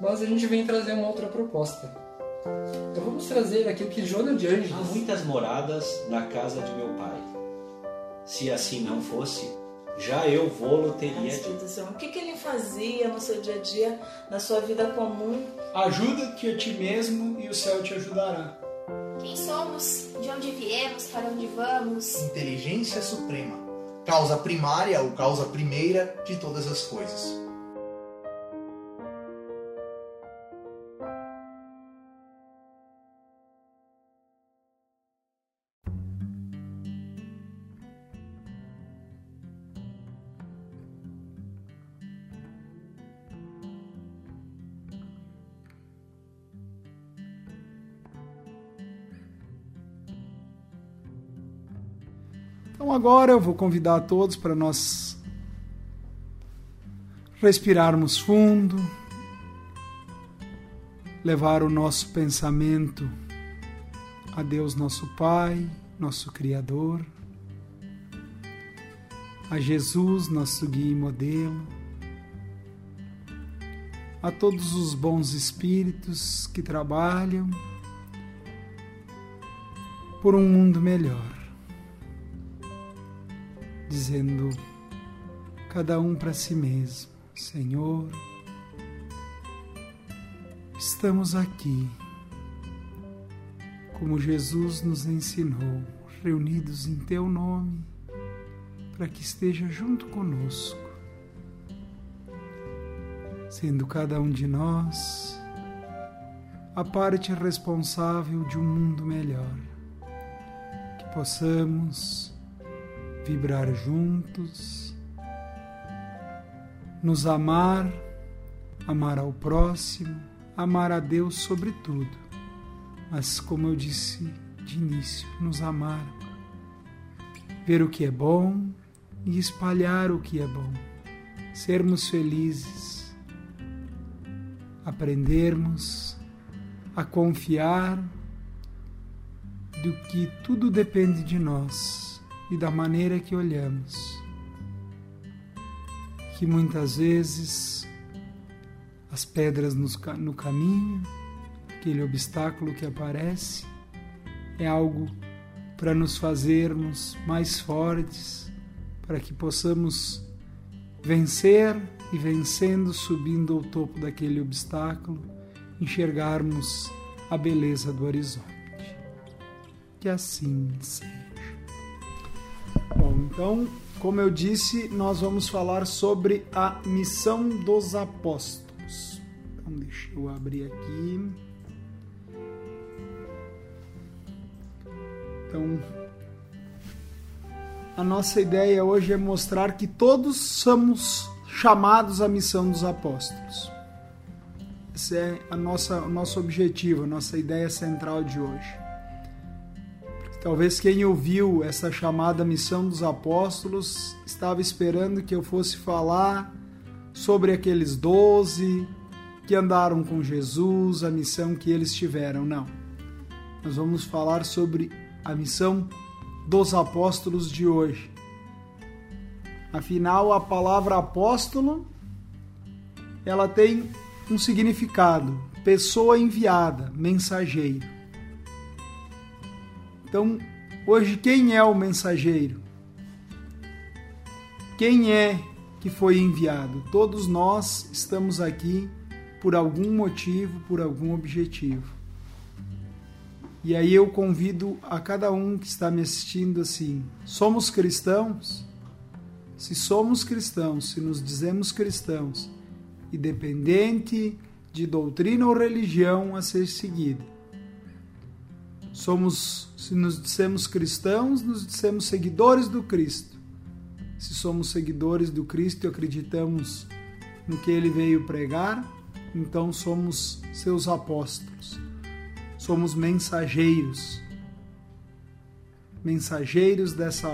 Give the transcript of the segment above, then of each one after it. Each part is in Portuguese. mas a gente vem trazer uma outra proposta. Então vamos trazer aqui o que Jô de Anjos... Há muitas moradas na casa de meu pai. Se assim não fosse, já eu vou-lo teria dito. O que ele fazia no seu dia a dia, na sua vida comum? Ajuda-te a ti mesmo e o céu te ajudará. Quem somos, de onde viemos, para onde vamos? Inteligência suprema, causa primária ou causa primeira de todas as coisas. Então agora eu vou convidar a todos para nós respirarmos fundo, levar o nosso pensamento a Deus nosso Pai, nosso Criador, a Jesus, nosso guia e modelo, a todos os bons espíritos que trabalham por um mundo melhor. Dizendo cada um para si mesmo: Senhor, estamos aqui, como Jesus nos ensinou, reunidos em Teu nome, para que esteja junto conosco, sendo cada um de nós a parte responsável de um mundo melhor, que possamos vibrar juntos, nos amar, amar ao próximo, amar a Deus sobretudo, mas como eu disse de início, nos amar, ver o que é bom e espalhar o que é bom, sermos felizes, aprendermos a confiar do que tudo depende de nós, e da maneira que olhamos, que muitas vezes as pedras no caminho, aquele obstáculo que aparece, é algo para nos fazermos mais fortes, para que possamos vencer e vencendo, subindo ao topo daquele obstáculo, enxergarmos a beleza do horizonte. Que assim seja. Então, como eu disse, nós vamos falar sobre a missão dos apóstolos. Então, deixa eu abrir aqui. Então, a nossa ideia hoje é mostrar que todos somos chamados à missão dos apóstolos. Esse é o nosso objetivo, a nossa ideia central de hoje. Talvez quem ouviu essa chamada Missão dos Apóstolos estava esperando que eu fosse falar sobre aqueles 12 que andaram com Jesus, a missão que eles tiveram. Não. Nós vamos falar sobre a missão dos apóstolos de hoje. Afinal, a palavra apóstolo, ela tem um significado: pessoa enviada, mensageiro. Então, hoje, quem é o mensageiro? Quem é que foi enviado? Todos nós estamos aqui por algum motivo, por algum objetivo. E aí eu convido a cada um que está me assistindo assim: somos cristãos? Se somos cristãos, se nos dizemos cristãos, independente de doutrina ou religião a ser seguida, se nos dissemos cristãos, nos dissemos seguidores do Cristo. Se somos seguidores do Cristo e acreditamos no que Ele veio pregar, então somos seus apóstolos. Somos mensageiros. Mensageiros dessa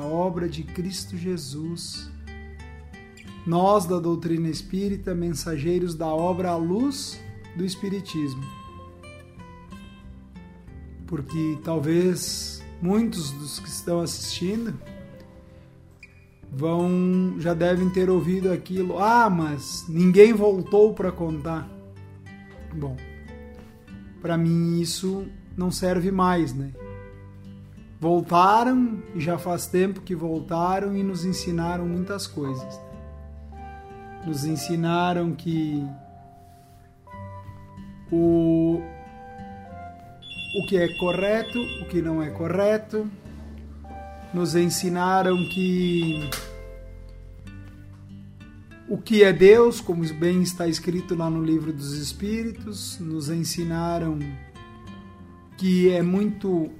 obra de Cristo Jesus. Nós, da doutrina espírita, mensageiros da obra à luz do Espiritismo. Porque talvez muitos dos que estão assistindo já devem ter ouvido aquilo. Ah, mas ninguém voltou para contar. Bom, para mim isso não serve mais, né? Voltaram, e já faz tempo que voltaram e nos ensinaram muitas coisas. Nos ensinaram que o que é correto, o que não é correto. Nos ensinaram que o que é Deus, como bem está escrito lá no Livro dos Espíritos. Nos ensinaram que é muito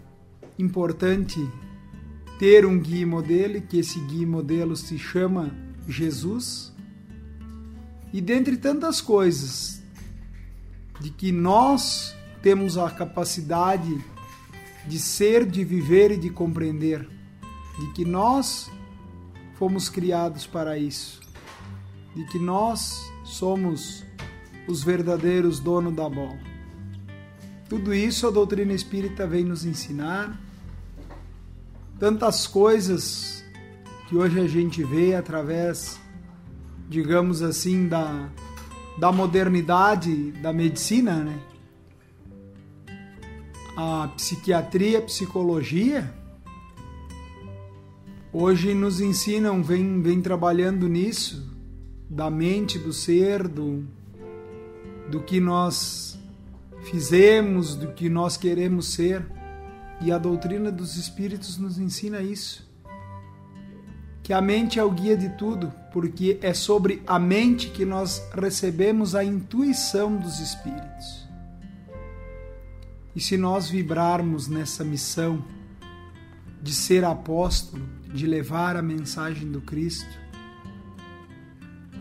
importante ter um guia modelo, e que esse guia modelo se chama Jesus. E dentre tantas coisas, de que nós temos a capacidade de ser, de viver e de compreender, de que nós fomos criados para isso, de que nós somos os verdadeiros donos da bola. Tudo isso a doutrina espírita vem nos ensinar. Tantas coisas que hoje a gente vê através, digamos assim, da modernidade da medicina, né? A psiquiatria, a psicologia, hoje nos ensinam, vem trabalhando nisso, da mente, do ser, do que nós fizemos, do que nós queremos ser. E a doutrina dos Espíritos nos ensina isso, que a mente é o guia de tudo, porque é sobre a mente que nós recebemos a intuição dos Espíritos. E se nós vibrarmos nessa missão de ser apóstolo, de levar a mensagem do Cristo.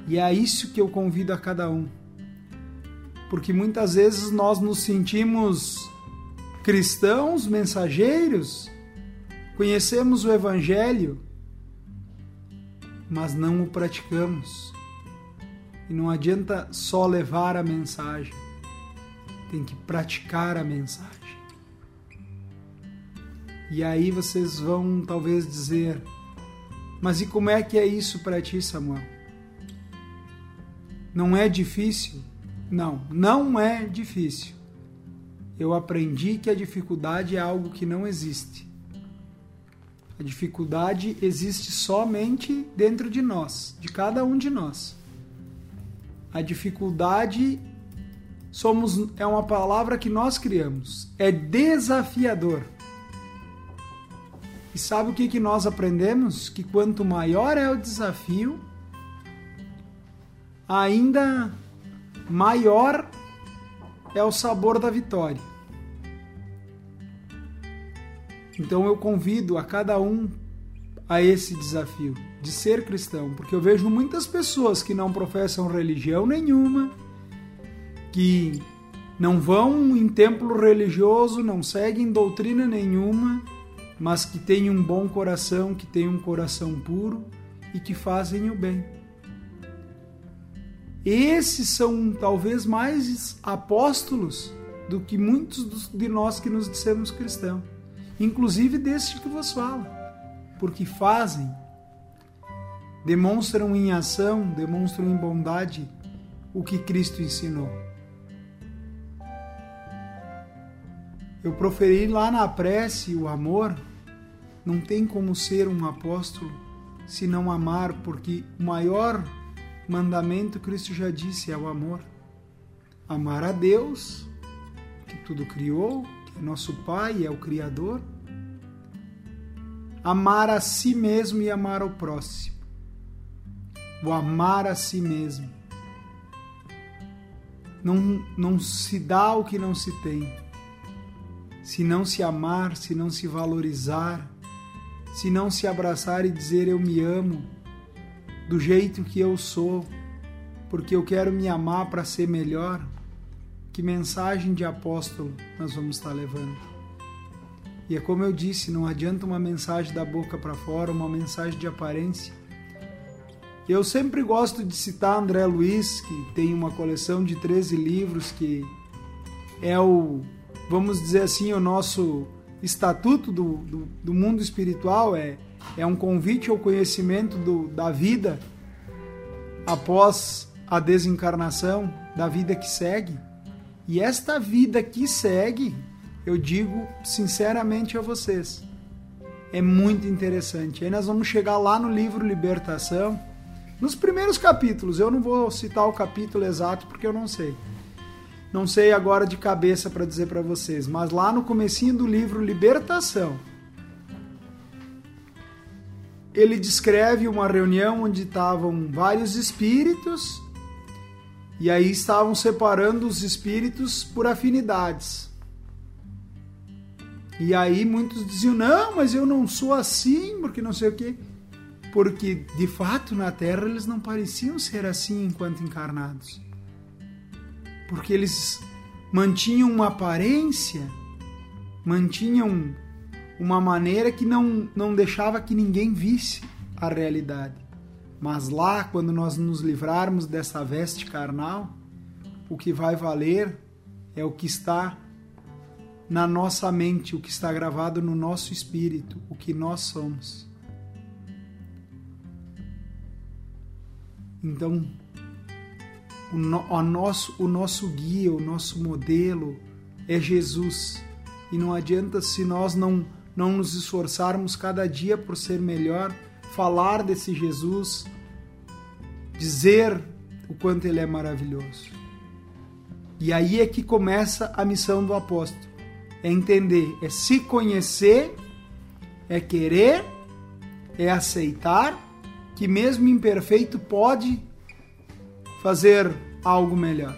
E é isso que eu convido a cada um. Porque muitas vezes nós nos sentimos cristãos, mensageiros, conhecemos o Evangelho, mas não o praticamos. E não adianta só levar a mensagem, tem que praticar a mensagem. E aí vocês vão talvez dizer, mas e como é que é isso para ti, Samuel? Não é difícil? Não, não é difícil. Eu aprendi que a dificuldade é algo que não existe. A dificuldade existe somente dentro de nós, de cada um de nós. A dificuldade é uma palavra que nós criamos, é desafiador. E sabe o que nós aprendemos? Que quanto maior é o desafio, ainda maior é o sabor da vitória. Então eu convido a cada um a esse desafio de ser cristão, porque eu vejo muitas pessoas que não professam religião nenhuma, que não vão em templo religioso, não seguem doutrina nenhuma, mas que têm um bom coração, que têm um coração puro e que fazem o bem. Esses são talvez mais apóstolos do que muitos de nós que nos dissemos cristãos, inclusive deste que vos falo, porque fazem, demonstram em ação, demonstram em bondade o que Cristo ensinou. Eu proferi lá na prece o amor. Não tem como ser um apóstolo se não amar, porque o maior mandamento, Cristo já disse, é o amor. Amar a Deus, que tudo criou, que é nosso Pai, é o Criador. Amar a si mesmo e amar ao próximo. O amar a si mesmo. Não se dá o que não se tem. Se não se amar, se não se valorizar, se não se abraçar e dizer eu me amo do jeito que eu sou, porque eu quero me amar para ser melhor, que mensagem de apóstolo nós vamos estar levando? E é como eu disse, não adianta uma mensagem da boca para fora, uma mensagem de aparência. Eu sempre gosto de citar André Luiz, que tem uma coleção de 13 livros, que é o... vamos dizer assim, o nosso estatuto do mundo espiritual é é um convite ao conhecimento da vida após a desencarnação, da vida que segue. E esta vida que segue, eu digo sinceramente a vocês, é muito interessante. Aí nós vamos chegar lá no livro Libertação, nos primeiros capítulos. Eu não vou citar o capítulo exato porque eu não sei. Não sei agora de cabeça para dizer para vocês, mas lá no comecinho do livro Libertação, ele descreve uma reunião onde estavam vários espíritos e aí estavam separando os espíritos por afinidades. E aí muitos diziam, não, mas eu não sou assim, porque não sei o quê. Porque, de fato, na Terra eles não pareciam ser assim enquanto encarnados. Porque eles mantinham uma aparência, mantinham uma maneira que não deixava que ninguém visse a realidade. Mas lá, quando nós nos livrarmos dessa veste carnal, o que vai valer é o que está na nossa mente, o que está gravado no nosso espírito, o que nós somos. Então, o nosso guia, o nosso modelo é Jesus. E não adianta se nós não nos esforçarmos cada dia por ser melhor, falar desse Jesus, dizer o quanto ele é maravilhoso. E aí é que começa a missão do apóstolo. É entender, é se conhecer, é querer, é aceitar que mesmo imperfeito pode fazer algo melhor.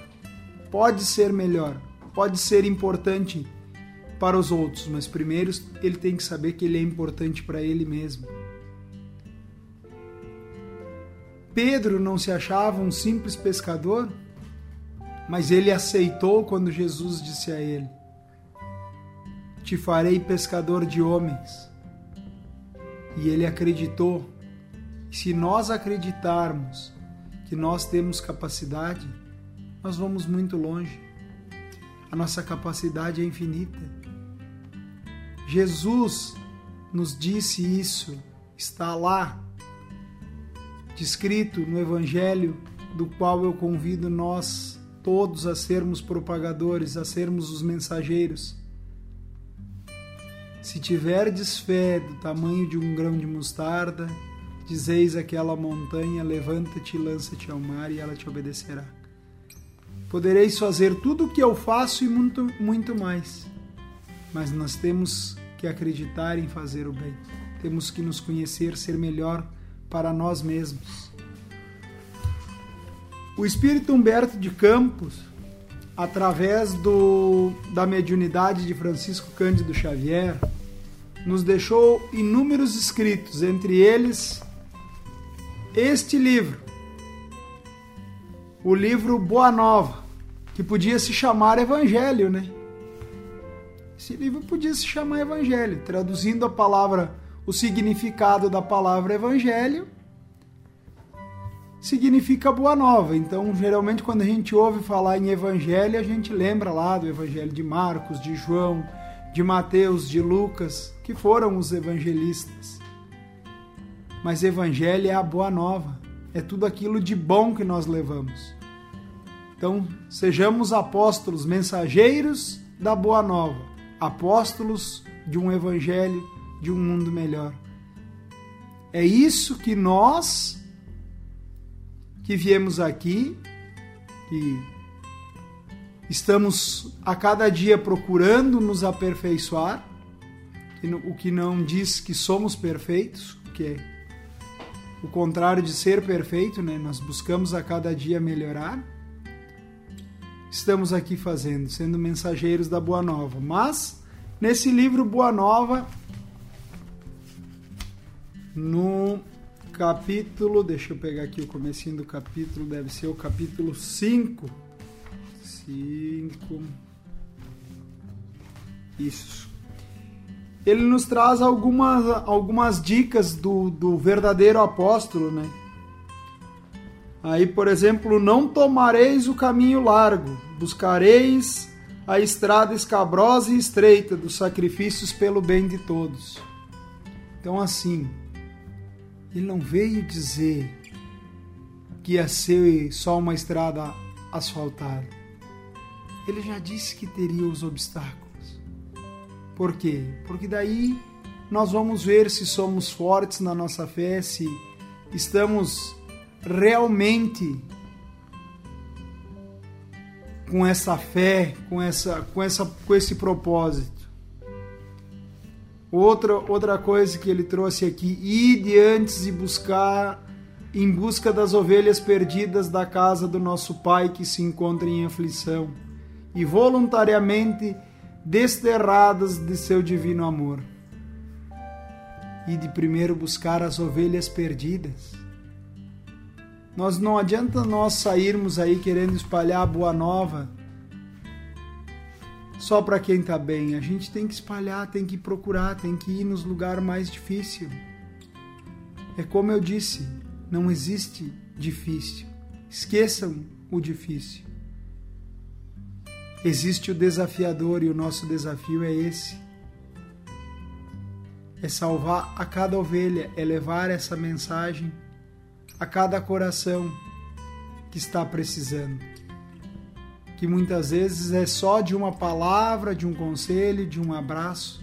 Pode ser melhor, pode ser importante para os outros, mas primeiro ele tem que saber que ele é importante para ele mesmo. Pedro não se achava um simples pescador, mas ele aceitou quando Jesus disse a ele, te farei pescador de homens. E ele acreditou. Se nós acreditarmos que nós temos capacidade, nós vamos muito longe. A nossa capacidade é infinita. Jesus nos disse isso, está lá, descrito no Evangelho, do qual eu convido nós todos a sermos propagadores, a sermos os mensageiros. Se tiverdes fé do tamanho de um grão de mostarda, dizeis àquela montanha, levanta-te e lança-te ao mar, e ela te obedecerá. Podereis fazer tudo o que eu faço e muito, muito mais. Mas nós temos que acreditar em fazer o bem. Temos que nos conhecer, ser melhor para nós mesmos. O espírito Humberto de Campos, através da mediunidade de Francisco Cândido Xavier, nos deixou inúmeros escritos, entre eles este livro, o livro Boa Nova, que podia se chamar Evangelho, né? Esse livro podia se chamar Evangelho, traduzindo a palavra, o significado da palavra Evangelho, significa Boa Nova. Então, geralmente, quando a gente ouve falar em Evangelho, a gente lembra lá do Evangelho de Marcos, de João, de Mateus, de Lucas, que foram os evangelistas. Mas Evangelho é a Boa Nova, é tudo aquilo de bom que nós levamos. Então, sejamos apóstolos, mensageiros da Boa Nova, apóstolos de um Evangelho, de um mundo melhor. É isso que nós, que viemos aqui, que estamos a cada dia procurando nos aperfeiçoar, o que não diz que somos perfeitos, que é o contrário de ser perfeito, né? Nós buscamos a cada dia melhorar. Estamos aqui fazendo, sendo mensageiros da Boa Nova. Mas, nesse livro Boa Nova, no capítulo, deixa eu pegar aqui o comecinho do capítulo, deve ser o capítulo 5. Isso. Ele nos traz algumas dicas do verdadeiro apóstolo, né? Aí, por exemplo, não tomareis o caminho largo, buscareis a estrada escabrosa e estreita dos sacrifícios pelo bem de todos. Então, assim, Ele não veio dizer que ia ser só uma estrada asfaltada. Ele já disse que teria os obstáculos. Por quê? Porque daí nós vamos ver se somos fortes na nossa fé, se estamos realmente com essa fé, com esse propósito. Outra coisa que ele trouxe aqui: ide antes e buscar, em busca das ovelhas perdidas da casa do nosso Pai que se encontra em aflição e voluntariamente desterradas de seu divino amor. Ide primeiro buscar as ovelhas perdidas. Nós não adianta nós sairmos aí querendo espalhar a boa nova só para quem está bem. A gente tem que espalhar, tem que procurar, tem que ir nos lugares mais difíceis. É como eu disse, não existe difícil. Esqueçam o difícil. Existe o desafiador, e o nosso desafio é esse. É salvar a cada ovelha, é levar essa mensagem a cada coração que está precisando. Que muitas vezes é só de uma palavra, de um conselho, de um abraço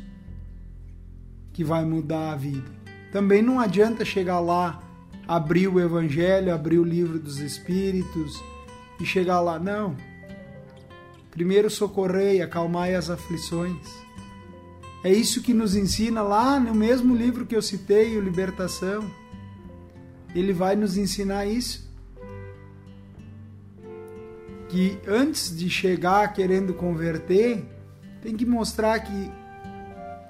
que vai mudar a vida. Também não adianta chegar lá, abrir o Evangelho, abrir o Livro dos Espíritos e chegar lá. Não. Primeiro socorrei, acalmai as aflições. É isso que nos ensina lá no mesmo livro que eu citei, o Libertação. Ele vai nos ensinar isso. Que antes de chegar querendo converter, tem que mostrar que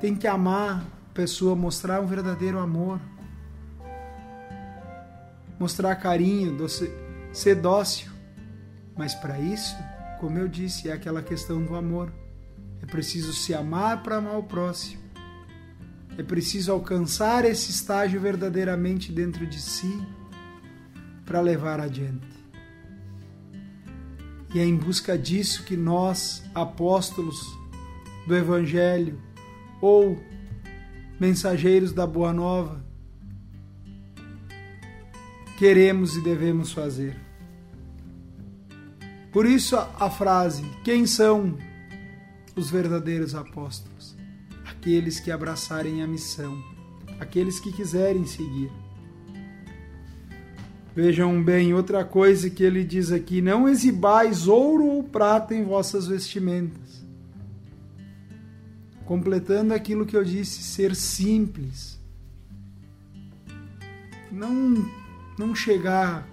tem que amar a pessoa, mostrar um verdadeiro amor, mostrar carinho, ser dócil. Mas para isso, como eu disse, é aquela questão do amor. É preciso se amar para amar o próximo. É preciso alcançar esse estágio verdadeiramente dentro de si para levar adiante. E é em busca disso que nós, apóstolos do Evangelho ou mensageiros da Boa Nova, queremos e devemos fazer. Por isso a frase: quem são os verdadeiros apóstolos? Aqueles que abraçarem a missão, aqueles que quiserem seguir. Vejam bem, outra coisa que ele diz aqui: não exibais ouro ou prata em vossas vestimentas. Completando aquilo que eu disse, ser simples. Não chegar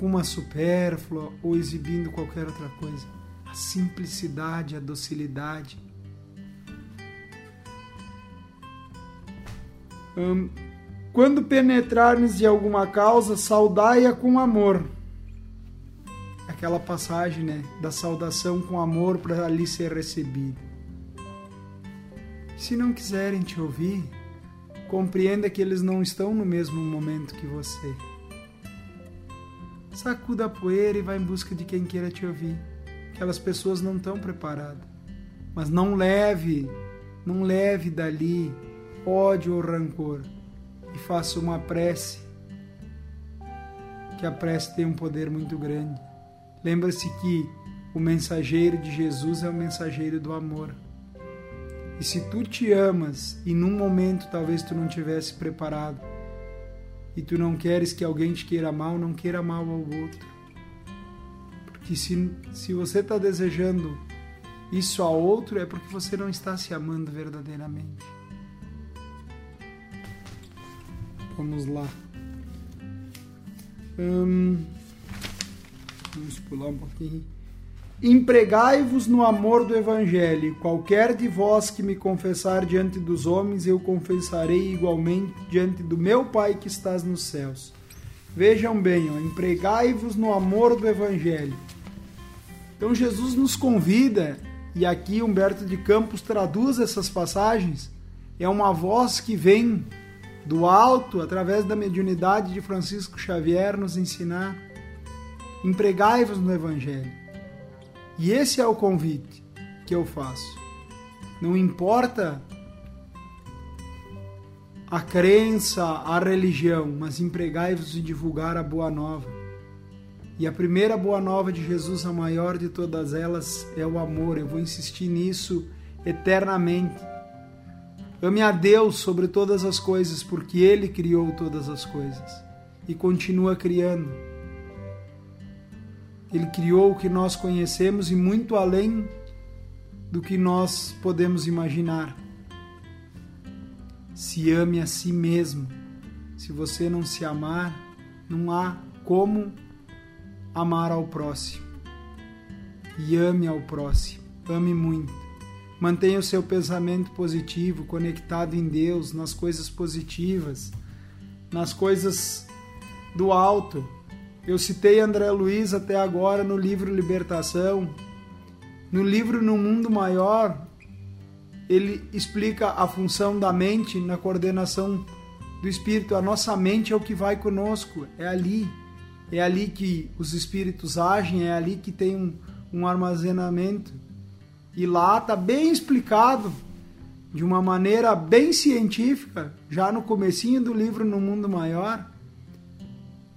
com uma supérflua ou exibindo qualquer outra coisa. A simplicidade, a docilidade. Quando penetrarmos de alguma causa, saudai-a com amor. Aquela passagem, né, da saudação com amor para ali ser recebida. Se não quiserem te ouvir, compreenda que eles não estão no mesmo momento que você. Sacuda a poeira e vá em busca de quem queira te ouvir. Aquelas pessoas não estão preparadas. Mas não leve dali ódio ou rancor. E faça uma prece, que a prece tem um poder muito grande. Lembra-se que o mensageiro de Jesus é o mensageiro do amor. E se tu te amas e num momento talvez tu não tivesse preparado e tu não queres que alguém te queira mal, não queira mal ao outro. Porque se você está desejando isso a outro, é porque você não está se amando verdadeiramente. Vamos lá. Vamos pular um pouquinho. Empregai-vos no amor do Evangelho. Qualquer de vós que me confessar diante dos homens, eu confessarei igualmente diante do meu Pai que estás nos céus. Vejam bem, ó, empregai-vos no amor do Evangelho. Então Jesus nos convida, e aqui Humberto de Campos traduz essas passagens. É uma voz que vem do alto, através da mediunidade de Francisco Xavier, nos ensinar: empregai-vos no Evangelho. E esse é o convite que eu faço. Não importa a crença, a religião, mas empregai-vos em divulgar a Boa Nova. E a primeira Boa Nova de Jesus, a maior de todas elas, é o amor. Eu vou insistir nisso eternamente. Ame a Deus sobre todas as coisas, porque Ele criou todas as coisas e continua criando. Ele criou o que nós conhecemos e muito além do que nós podemos imaginar. Se ame a si mesmo. Se você não se amar, não há como amar ao próximo. E ame ao próximo. Ame muito. Mantenha o seu pensamento positivo, conectado em Deus, nas coisas positivas, nas coisas do alto. Eu citei André Luiz até agora no livro Libertação. No livro No Mundo Maior, ele explica a função da mente na coordenação do espírito. A nossa mente é o que vai conosco, é ali que os espíritos agem, é ali que tem um armazenamento. E lá está bem explicado, de uma maneira bem científica, já no comecinho do livro No Mundo Maior,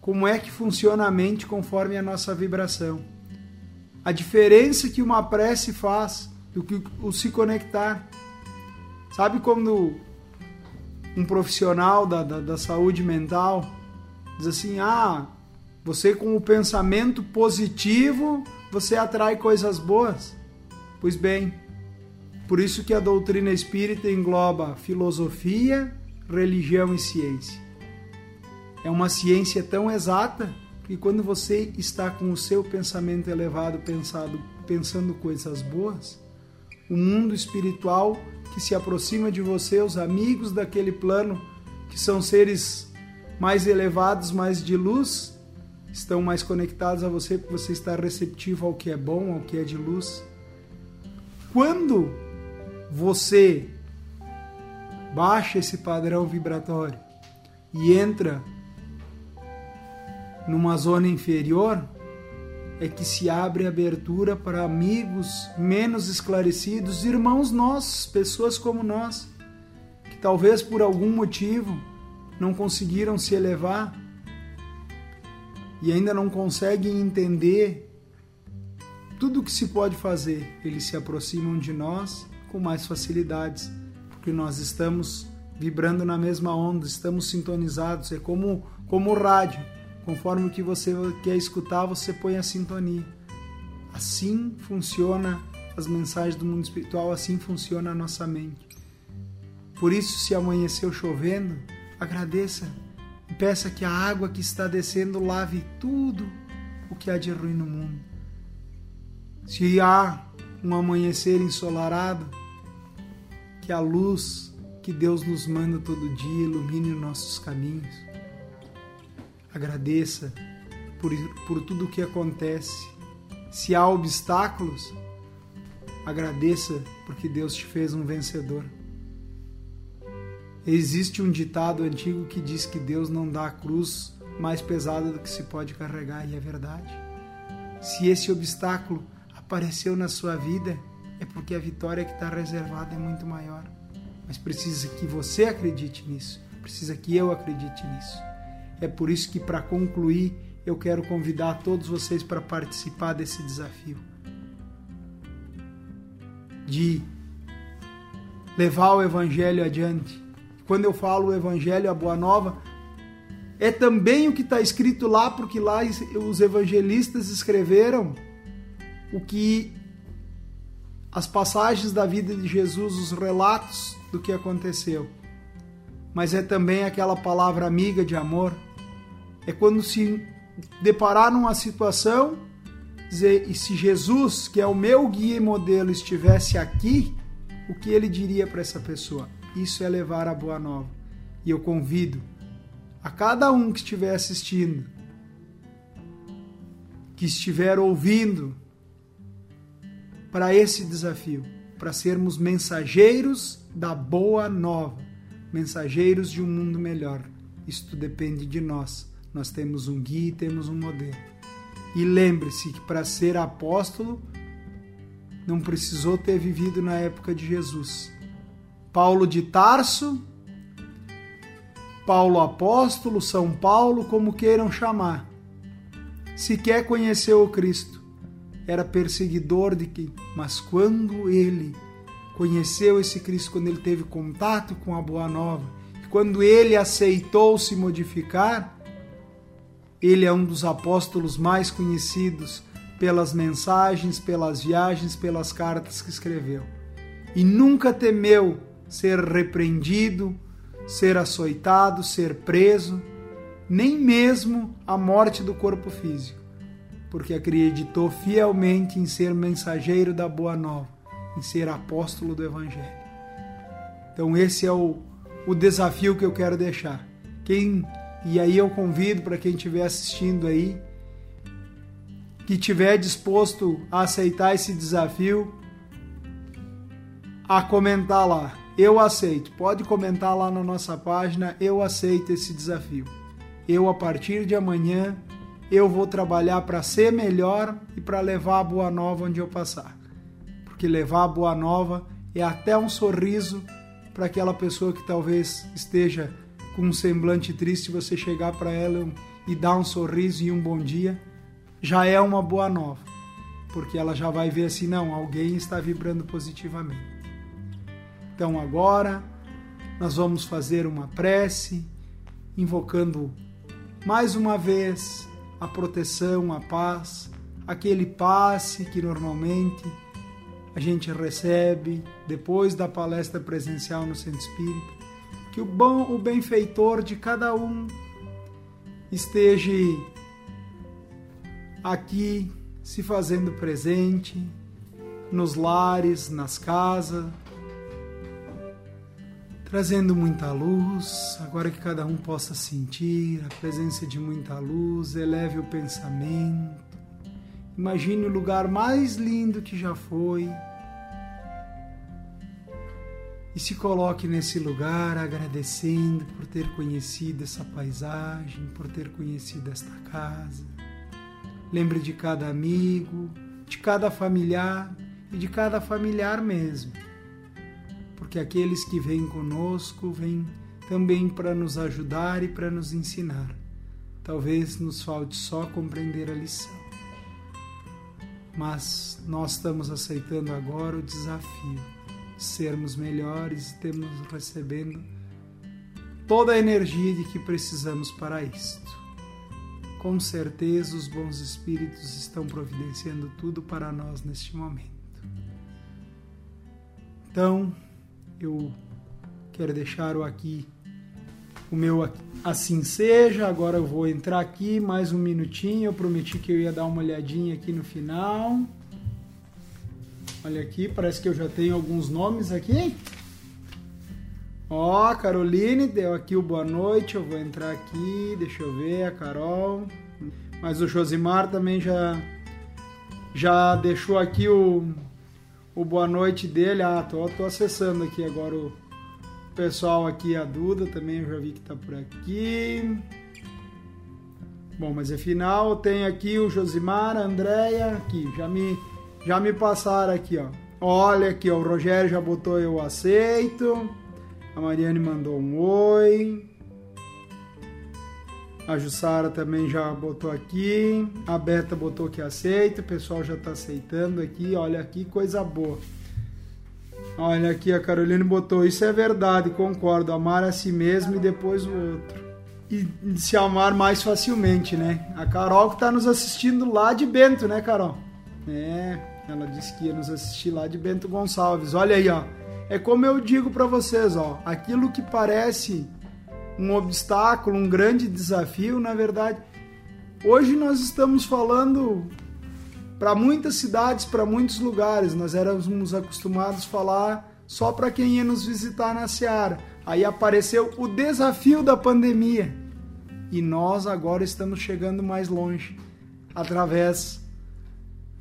como é que funciona a mente conforme a nossa vibração. A diferença que uma prece faz do que o se conectar. Sabe quando um profissional da saúde mental diz assim, você com o pensamento positivo, você atrai coisas boas? Pois bem, por isso que a doutrina espírita engloba filosofia, religião e ciência. É uma ciência tão exata que quando você está com o seu pensamento elevado, pensando coisas boas, o mundo espiritual que se aproxima de você, os amigos daquele plano, que são seres mais elevados, mais de luz, estão mais conectados a você, porque você está receptivo ao que é bom, ao que é de luz. Quando você baixa esse padrão vibratório e entra numa zona inferior, é que se abre abertura para amigos menos esclarecidos, irmãos nossos, pessoas como nós, que talvez por algum motivo não conseguiram se elevar e ainda não conseguem entender tudo o que se pode fazer. Eles se aproximam de nós com mais facilidades, porque nós estamos vibrando na mesma onda, estamos sintonizados, é como o rádio. Conforme o que você quer escutar, você põe a sintonia. Assim funciona as mensagens do mundo espiritual, assim funciona a nossa mente. Por isso, se amanheceu chovendo, agradeça e peça que a água que está descendo lave tudo o que há de ruim no mundo. Se há um amanhecer ensolarado, que a luz que Deus nos manda todo dia ilumine os nossos caminhos. Agradeça por tudo o que acontece. Se há obstáculos, agradeça porque Deus te fez um vencedor. Existe um ditado antigo que diz que Deus não dá a cruz mais pesada do que se pode carregar, e é verdade. Se esse obstáculo apareceu na sua vida, é porque a vitória que está reservada é muito maior. Mas precisa que você acredite nisso, precisa que eu acredite nisso. É por isso que, para concluir, eu quero convidar todos vocês para participar desse desafio. De levar o Evangelho adiante. Quando eu falo o Evangelho, a Boa Nova, é também o que está escrito lá, porque lá os evangelistas escreveram o que as passagens da vida de Jesus, os relatos do que aconteceu. Mas é também aquela palavra amiga de amor. É quando se deparar numa situação, dizer, e se Jesus, que é o meu guia e modelo, estivesse aqui, o que ele diria para essa pessoa? Isso é levar a Boa Nova. E eu convido a cada um que estiver assistindo, que estiver ouvindo, para esse desafio, para sermos mensageiros da Boa Nova, mensageiros de um mundo melhor. Isto depende de nós. Nós temos um guia e temos um modelo. E lembre-se que para ser apóstolo não precisou ter vivido na época de Jesus. Paulo de Tarso Paulo Apóstolo, São Paulo, como queiram chamar. Sequer conheceu o Cristo. Era perseguidor de quem? Mas quando ele conheceu esse Cristo, quando ele teve contato com a Boa Nova, e quando ele aceitou se modificar, ele é um dos apóstolos mais conhecidos pelas mensagens, pelas viagens, pelas cartas que escreveu. E nunca temeu ser repreendido, ser açoitado, ser preso, nem mesmo a morte do corpo físico, porque acreditou fielmente em ser mensageiro da Boa Nova, em ser apóstolo do Evangelho. Então esse é o desafio que eu quero deixar. E aí eu convido para quem estiver assistindo aí, que estiver disposto a aceitar esse desafio, a comentar lá. Eu aceito. Pode comentar lá na nossa página. Eu aceito esse desafio. A partir de amanhã, eu vou trabalhar para ser melhor e para levar a Boa Nova onde eu passar. Porque levar a Boa Nova é até um sorriso para aquela pessoa que talvez esteja com um semblante triste. Você chegar para ela e dar um sorriso e um bom dia, já é uma Boa Nova. Porque ela já vai ver assim, não, alguém está vibrando positivamente. Então agora nós vamos fazer uma prece, invocando mais uma vez a proteção, a paz, aquele passe que normalmente a gente recebe depois da palestra presencial no Centro Espírita, que o benfeitor de cada um esteja aqui se fazendo presente, nos lares, nas casas, trazendo muita luz, agora que cada um possa sentir a presença de muita luz, eleve o pensamento. Imagine o lugar mais lindo que já foi e se coloque nesse lugar agradecendo por ter conhecido essa paisagem, por ter conhecido esta casa. Lembre de cada amigo, de cada familiar e de cada familiar mesmo. Porque aqueles que vêm conosco vêm também para nos ajudar e para nos ensinar. Talvez nos falte só compreender a lição. Mas nós estamos aceitando agora o desafio de sermos melhores e temos recebendo toda a energia de que precisamos para isto. Com certeza os bons espíritos estão providenciando tudo para nós neste momento. Então, eu quero deixar o meu assim seja. Agora eu vou entrar aqui mais um minutinho. Eu prometi que eu ia dar uma olhadinha aqui no final. Olha aqui, parece que eu já tenho alguns nomes aqui. Ó, Caroline deu aqui o boa noite. Eu vou entrar aqui, deixa eu ver, a Carol. Mas o Josimar também já deixou aqui o boa noite dele. Tô acessando aqui agora o pessoal aqui, a Duda também, eu já vi que tá por aqui. Bom, mas afinal tem aqui o Josimar, a Andréia, aqui, já me passaram aqui, ó. Olha aqui, ó, o Rogério já botou eu aceito, a Mariane mandou um oi, a Jussara também já botou aqui, a Beta botou que aceita, o pessoal já tá aceitando aqui, olha aqui, coisa boa. Olha aqui, a Carolina botou, isso é verdade, concordo, amar a si mesmo e depois o outro. E se amar mais facilmente, né? A Carol que tá nos assistindo lá de Bento, né, Carol? É, ela disse que ia nos assistir lá de Bento Gonçalves, olha aí, ó. É como eu digo pra vocês, ó, aquilo que parece um obstáculo, um grande desafio, na verdade. Hoje nós estamos falando para muitas cidades, para muitos lugares. Nós éramos acostumados a falar só para quem ia nos visitar na Seara. Aí apareceu o desafio da pandemia. E nós agora estamos chegando mais longe, através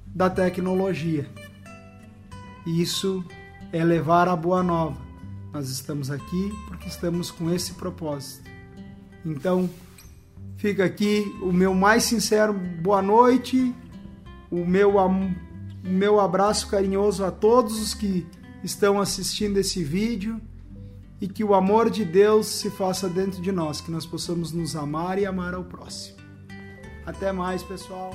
da tecnologia. Isso é levar a Boa Nova. Nós estamos aqui porque estamos com esse propósito. Então, fica aqui o meu mais sincero boa noite, o meu abraço carinhoso a todos os que estão assistindo esse vídeo e que o amor de Deus se faça dentro de nós, que nós possamos nos amar e amar ao próximo. Até mais, pessoal!